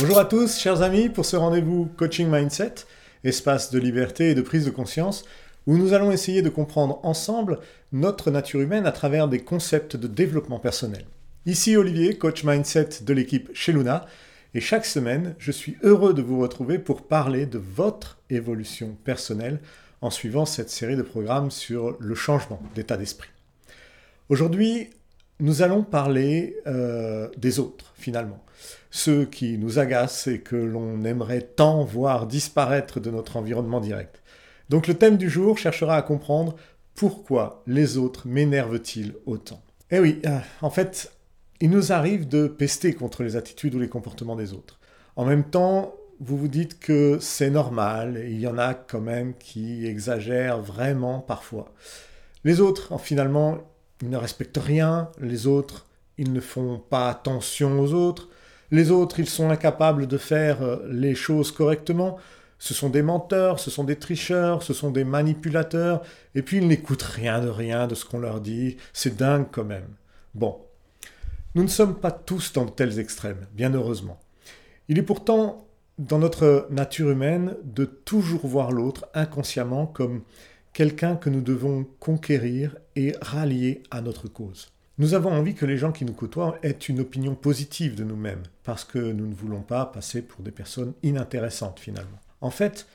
Bonjour à tous, chers amis, pour ce rendez-vous Coaching Mindset, espace de liberté et de prise de conscience, où nous allons essayer de comprendre ensemble notre nature humaine à travers des concepts de développement personnel. Ici Olivier, coach Mindset de l'équipe Sheluna, et chaque semaine, je suis heureux de vous retrouver pour parler de votre évolution personnelle en suivant cette série de programmes sur le changement d'état d'esprit. Aujourd'hui, nous allons parler des autres, finalement. Ceux qui nous agacent et que l'on aimerait tant voir disparaître de notre environnement direct. Donc le thème du jour cherchera à comprendre pourquoi les autres m'énervent-ils autant. Eh oui, en fait, il nous arrive de pester contre les attitudes ou les comportements des autres. En même temps, vous vous dites que c'est normal, et il y en a quand même qui exagèrent vraiment parfois. Les autres, finalement, ils ne respectent rien, les autres, ils ne font pas attention aux autres, les autres, ils sont incapables de faire les choses correctement, ce sont des menteurs, ce sont des tricheurs, ce sont des manipulateurs, et puis ils n'écoutent rien de ce qu'on leur dit, c'est dingue quand même. Bon, nous ne sommes pas tous dans de tels extrêmes, bien heureusement. Il est pourtant dans notre nature humaine de toujours voir l'autre inconsciemment comme quelqu'un que nous devons conquérir et rallier à notre cause. Nous avons envie que les gens qui nous côtoient aient une opinion positive de nous-mêmes, parce que nous ne voulons pas passer pour des personnes inintéressantes finalement. En fait,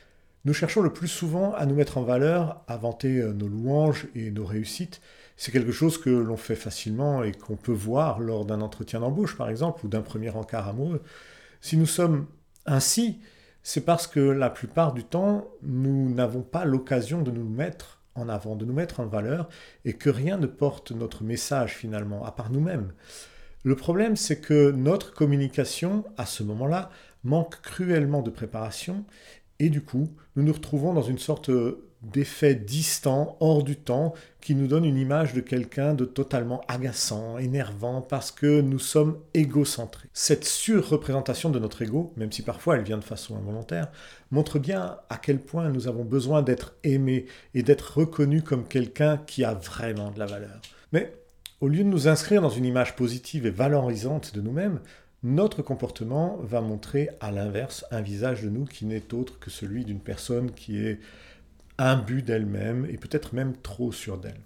nous cherchons le plus souvent à nous mettre en valeur, à vanter nos louanges et nos réussites. C'est quelque chose que l'on fait facilement et qu'on peut voir lors d'un entretien d'embauche par exemple, ou d'un premier encart amoureux. Si nous sommes ainsi, c'est parce que la plupart du temps, nous n'avons pas l'occasion de nous mettre en avant, de nous mettre en valeur, et que rien ne porte notre message finalement, à part nous-mêmes. Le problème, c'est que notre communication, à ce moment-là, manque cruellement de préparation, et du coup, nous nous retrouvons dans une sorte d'effet distant, hors du temps, qui nous donne une image de quelqu'un de totalement agaçant, énervant, parce que nous sommes égocentrés. Cette surreprésentation de notre ego, même si parfois elle vient de façon involontaire, montre bien à quel point nous avons besoin d'être aimés et d'être reconnus comme quelqu'un qui a vraiment de la valeur. Mais au lieu de nous inscrire dans une image positive et valorisante de nous-mêmes, notre comportement va montrer à l'inverse un visage de nous qui n'est autre que celui d'une personne qui est imbue d'elle-même et peut-être même trop sûre d'elle.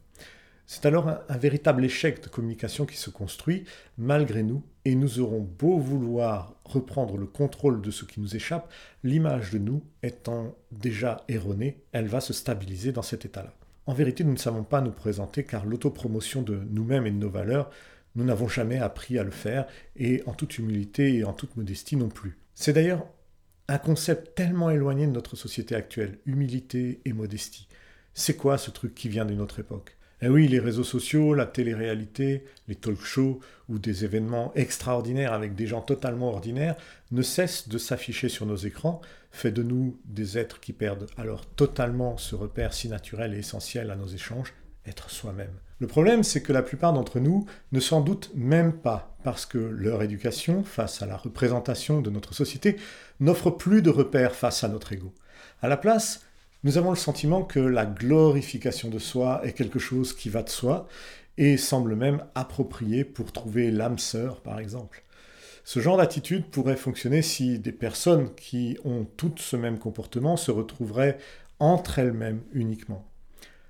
C'est alors un véritable échec de communication qui se construit malgré nous, et nous aurons beau vouloir reprendre le contrôle de ce qui nous échappe, l'image de nous étant déjà erronée, elle va se stabiliser dans cet état-là. En vérité, nous ne savons pas nous présenter car l'autopromotion de nous-mêmes et de nos valeurs, nous n'avons jamais appris à le faire, et en toute humilité et en toute modestie non plus. C'est d'ailleurs un concept tellement éloigné de notre société actuelle, humilité et modestie. C'est quoi ce truc qui vient d'une autre époque ? Eh oui, les réseaux sociaux, la télé-réalité, les talk-shows ou des événements extraordinaires avec des gens totalement ordinaires ne cessent de s'afficher sur nos écrans, fait de nous des êtres qui perdent alors totalement ce repère si naturel et essentiel à nos échanges, être soi-même. Le problème, c'est que la plupart d'entre nous ne s'en doutent même pas, parce que leur éducation, face à la représentation de notre société, n'offre plus de repères face à notre ego. À la place, nous avons le sentiment que la glorification de soi est quelque chose qui va de soi, et semble même approprié pour trouver l'âme sœur, par exemple. Ce genre d'attitude pourrait fonctionner si des personnes qui ont toutes ce même comportement se retrouveraient entre elles-mêmes uniquement.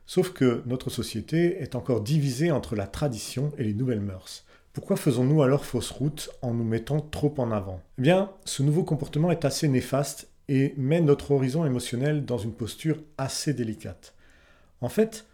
Sauf que notre société est encore divisée entre la tradition et les nouvelles mœurs. Pourquoi faisons-nous alors fausse route en nous mettant trop en avant ? Eh bien, ce nouveau comportement est assez néfaste et met notre horizon émotionnel dans une posture assez délicate. En fait,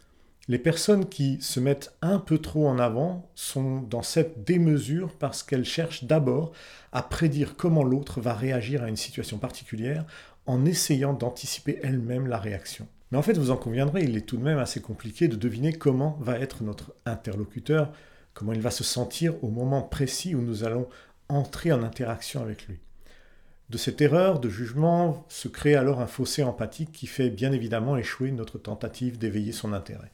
les personnes qui se mettent un peu trop en avant sont dans cette démesure parce qu'elles cherchent d'abord à prédire comment l'autre va réagir à une situation particulière en essayant d'anticiper elle-même la réaction. Mais en fait, vous en conviendrez, il est tout de même assez compliqué de deviner comment va être notre interlocuteur, comment il va se sentir au moment précis où nous allons entrer en interaction avec lui. De cette erreur de jugement se crée alors un fossé empathique qui fait bien évidemment échouer notre tentative d'éveiller son intérêt.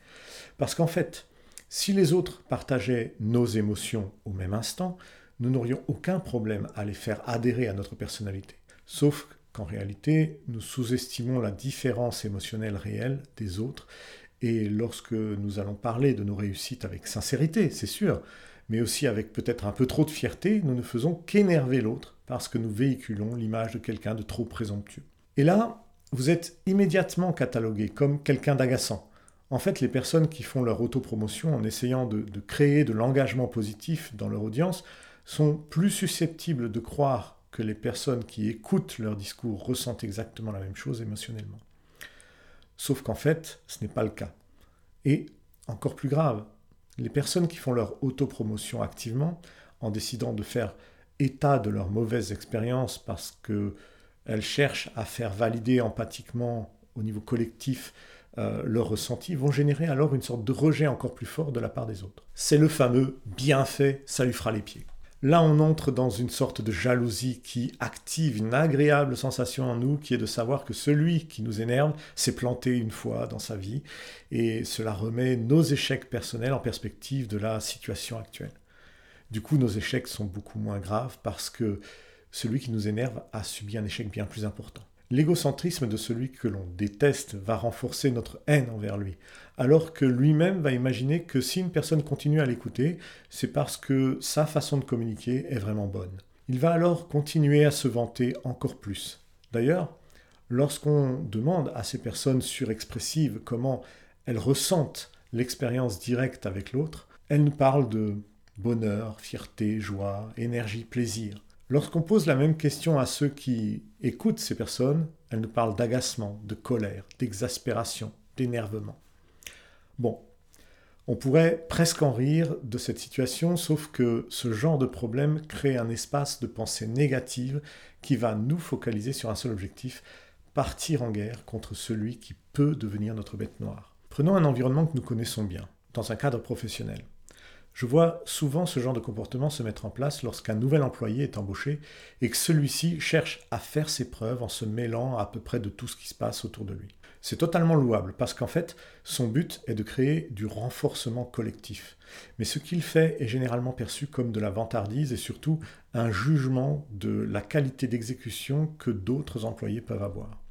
Parce qu'en fait, si les autres partageaient nos émotions au même instant, nous n'aurions aucun problème à les faire adhérer à notre personnalité. Sauf qu'en réalité, nous sous-estimons la différence émotionnelle réelle des autres, et lorsque nous allons parler de nos réussites avec sincérité, c'est sûr, mais aussi avec peut-être un peu trop de fierté, nous ne faisons qu'énerver l'autre parce que nous véhiculons l'image de quelqu'un de trop présomptueux. Et là, vous êtes immédiatement catalogué comme quelqu'un d'agaçant. En fait, les personnes qui font leur autopromotion en essayant de créer de l'engagement positif dans leur audience sont plus susceptibles de croire que les personnes qui écoutent leur discours ressentent exactement la même chose émotionnellement. Sauf qu'en fait, ce n'est pas le cas. Et encore plus grave, les personnes qui font leur autopromotion activement, en décidant de faire état de leurs mauvaises expériences parce qu'elles cherchent à faire valider empathiquement au niveau collectif leurs ressentis, vont générer alors une sorte de rejet encore plus fort de la part des autres. C'est le fameux « bien fait, ça lui fera les pieds ». Là, on entre dans une sorte de jalousie qui active une agréable sensation en nous, qui est de savoir que celui qui nous énerve s'est planté une fois dans sa vie, et cela remet nos échecs personnels en perspective de la situation actuelle. Du coup, nos échecs sont beaucoup moins graves parce que celui qui nous énerve a subi un échec bien plus important. L'égocentrisme de celui que l'on déteste va renforcer notre haine envers lui, alors que lui-même va imaginer que si une personne continue à l'écouter, c'est parce que sa façon de communiquer est vraiment bonne. Il va alors continuer à se vanter encore plus. D'ailleurs, lorsqu'on demande à ces personnes surexpressives comment elles ressentent l'expérience directe avec l'autre, elles nous parlent de bonheur, fierté, joie, énergie, plaisir. Lorsqu'on pose la même question à ceux qui écoutent ces personnes, elles nous parlent d'agacement, de colère, d'exaspération, d'énervement. Bon, on pourrait presque en rire de cette situation, sauf que ce genre de problème crée un espace de pensée négative qui va nous focaliser sur un seul objectif, partir en guerre contre celui qui peut devenir notre bête noire. Prenons un environnement que nous connaissons bien, dans un cadre professionnel. Je vois souvent ce genre de comportement se mettre en place lorsqu'un nouvel employé est embauché et que celui-ci cherche à faire ses preuves en se mêlant à peu près de tout ce qui se passe autour de lui. C'est totalement louable parce qu'en fait, son but est de créer du renforcement collectif. Mais ce qu'il fait est généralement perçu comme de la vantardise et surtout un jugement de la qualité d'exécution que d'autres employés peuvent avoir.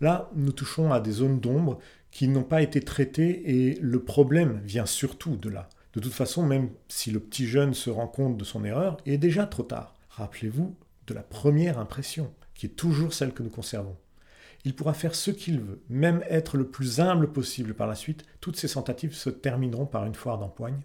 Là, nous touchons à des zones d'ombre qui n'ont pas été traitées et le problème vient surtout de là. De toute façon, même si le petit jeune se rend compte de son erreur, il est déjà trop tard. Rappelez-vous de la première impression, qui est toujours celle que nous conservons. Il pourra faire ce qu'il veut, même être le plus humble possible par la suite. Toutes ces tentatives se termineront par une foire d'empoigne.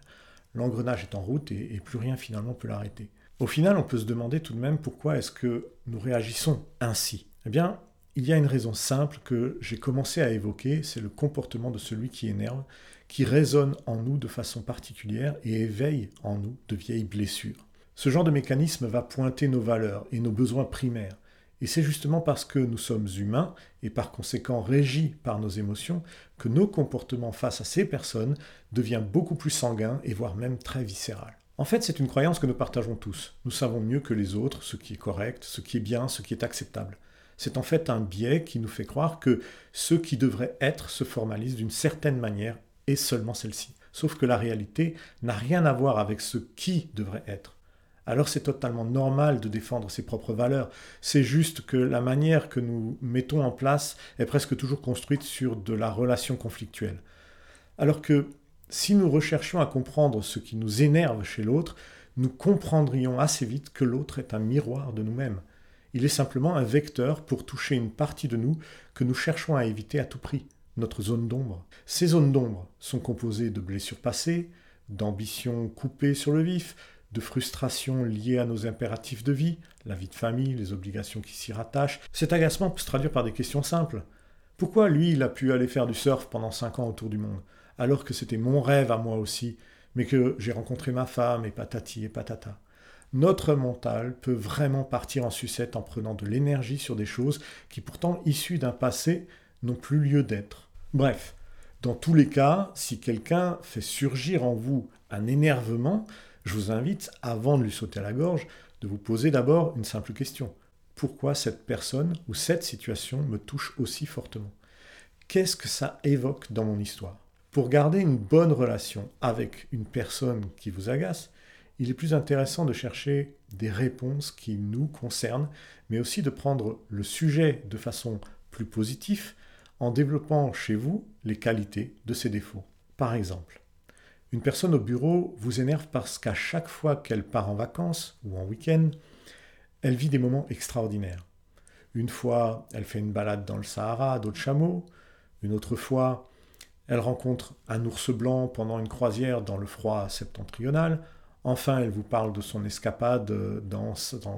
L'engrenage est en route et plus rien finalement peut l'arrêter. Au final, on peut se demander tout de même pourquoi est-ce que nous réagissons ainsi. Eh bien, il y a une raison simple que j'ai commencé à évoquer, c'est le comportement de celui qui énerve, qui résonne en nous de façon particulière et éveille en nous de vieilles blessures. Ce genre de mécanisme va pointer nos valeurs et nos besoins primaires. Et c'est justement parce que nous sommes humains et par conséquent régis par nos émotions que nos comportements face à ces personnes deviennent beaucoup plus sanguins et voire même très viscérales. En fait, c'est une croyance que nous partageons tous. Nous savons mieux que les autres ce qui est correct, ce qui est bien, ce qui est acceptable. C'est en fait un biais qui nous fait croire que ce qui devrait être se formalise d'une certaine manière et seulement celle-ci. Sauf que la réalité n'a rien à voir avec ce qui devrait être. Alors c'est totalement normal de défendre ses propres valeurs, c'est juste que la manière que nous mettons en place est presque toujours construite sur de la relation conflictuelle. Alors que si nous recherchions à comprendre ce qui nous énerve chez l'autre, nous comprendrions assez vite que l'autre est un miroir de nous-mêmes. Il est simplement un vecteur pour toucher une partie de nous que nous cherchons à éviter à tout prix. Notre zone d'ombre. Ces zones d'ombre sont composées de blessures passées, d'ambitions coupées sur le vif, de frustrations liées à nos impératifs de vie, la vie de famille, les obligations qui s'y rattachent. Cet agacement peut se traduire par des questions simples. Pourquoi lui, il a pu aller faire du surf pendant 5 ans autour du monde, alors que c'était mon rêve à moi aussi, mais que j'ai rencontré ma femme et patati et patata. Notre mental peut vraiment partir en sucette en prenant de l'énergie sur des choses qui pourtant issues d'un passé n'ont plus lieu d'être. Bref, dans tous les cas, si quelqu'un fait surgir en vous un énervement, je vous invite, avant de lui sauter à la gorge, de vous poser d'abord une simple question. Pourquoi cette personne ou cette situation me touche aussi fortement ? Qu'est-ce que ça évoque dans mon histoire ? Pour garder une bonne relation avec une personne qui vous agace, il est plus intéressant de chercher des réponses qui nous concernent, mais aussi de prendre le sujet de façon plus positive, en développant chez vous les qualités de ses défauts. Par exemple, Une personne au bureau vous énerve parce qu'à chaque fois qu'elle part en vacances ou en week-end, elle vit des moments extraordinaires. Une fois, elle fait une balade dans le Sahara à dos de chameau. Une autre fois, elle rencontre un ours blanc pendant une croisière dans le froid septentrional. Enfin, elle vous parle de son escapade dans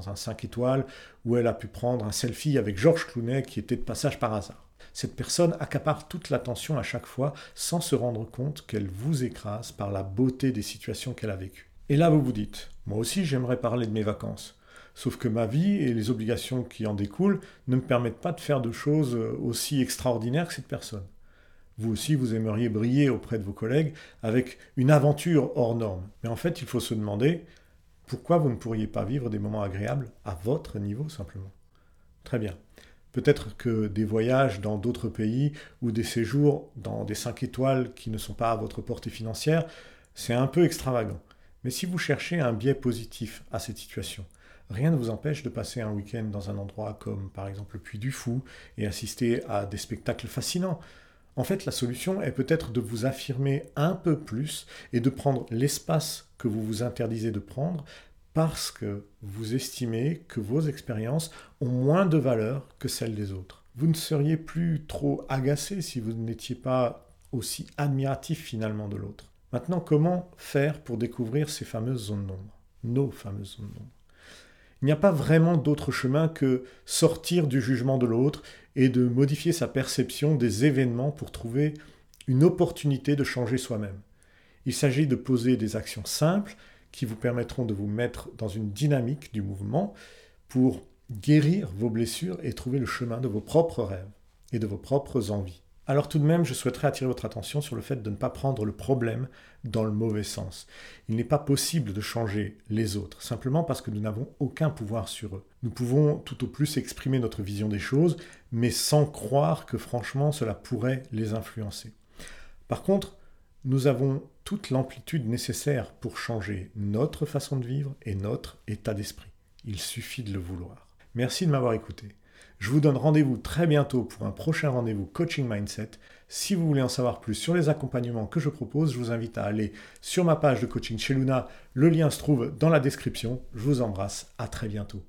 un 5 étoiles où elle a pu prendre un selfie avec George Clooney qui était de passage par hasard. Cette personne accapare toute l'attention à chaque fois sans se rendre compte qu'elle vous écrase par la beauté des situations qu'elle a vécues. Et là, vous vous dites « Moi aussi, j'aimerais parler de mes vacances. Sauf que ma vie et les obligations qui en découlent ne me permettent pas de faire de choses aussi extraordinaires que cette personne. » Vous aussi, vous aimeriez briller auprès de vos collègues avec une aventure hors norme. Mais en fait, il faut se demander pourquoi vous ne pourriez pas vivre des moments agréables à votre niveau, simplement. Très bien. Peut-être que des voyages dans d'autres pays ou des séjours dans des 5 étoiles qui ne sont pas à votre portée financière, c'est un peu extravagant. Mais si vous cherchez un biais positif à cette situation, rien ne vous empêche de passer un week-end dans un endroit comme par exemple le Puy-du-Fou et assister à des spectacles fascinants. En fait, la solution est peut-être de vous affirmer un peu plus et de prendre l'espace que vous vous interdisez de prendre parce que vous estimez que vos expériences ont moins de valeur que celles des autres. Vous ne seriez plus trop agacé si vous n'étiez pas aussi admiratif finalement de l'autre. Maintenant, comment faire pour découvrir ces fameuses zones d'ombre, nos fameuses zones d'ombre? Il n'y a pas vraiment d'autre chemin que sortir du jugement de l'autre et de modifier sa perception des événements pour trouver une opportunité de changer soi-même. Il s'agit de poser des actions simples qui vous permettront de vous mettre dans une dynamique du mouvement pour guérir vos blessures et trouver le chemin de vos propres rêves et de vos propres envies. Alors tout de même, je souhaiterais attirer votre attention sur le fait de ne pas prendre le problème dans le mauvais sens. Il n'est pas possible de changer les autres, simplement parce que nous n'avons aucun pouvoir sur eux. Nous pouvons tout au plus exprimer notre vision des choses, mais sans croire que franchement cela pourrait les influencer. Par contre, nous avons toute l'amplitude nécessaire pour changer notre façon de vivre et notre état d'esprit. Il suffit de le vouloir. Merci de m'avoir écouté. Je vous donne rendez-vous très bientôt pour un prochain rendez-vous Coaching Mindset. Si vous voulez en savoir plus sur les accompagnements que je propose, je vous invite à aller sur ma page de coaching chez Luna. Le lien se trouve dans la description. Je vous embrasse. À très bientôt.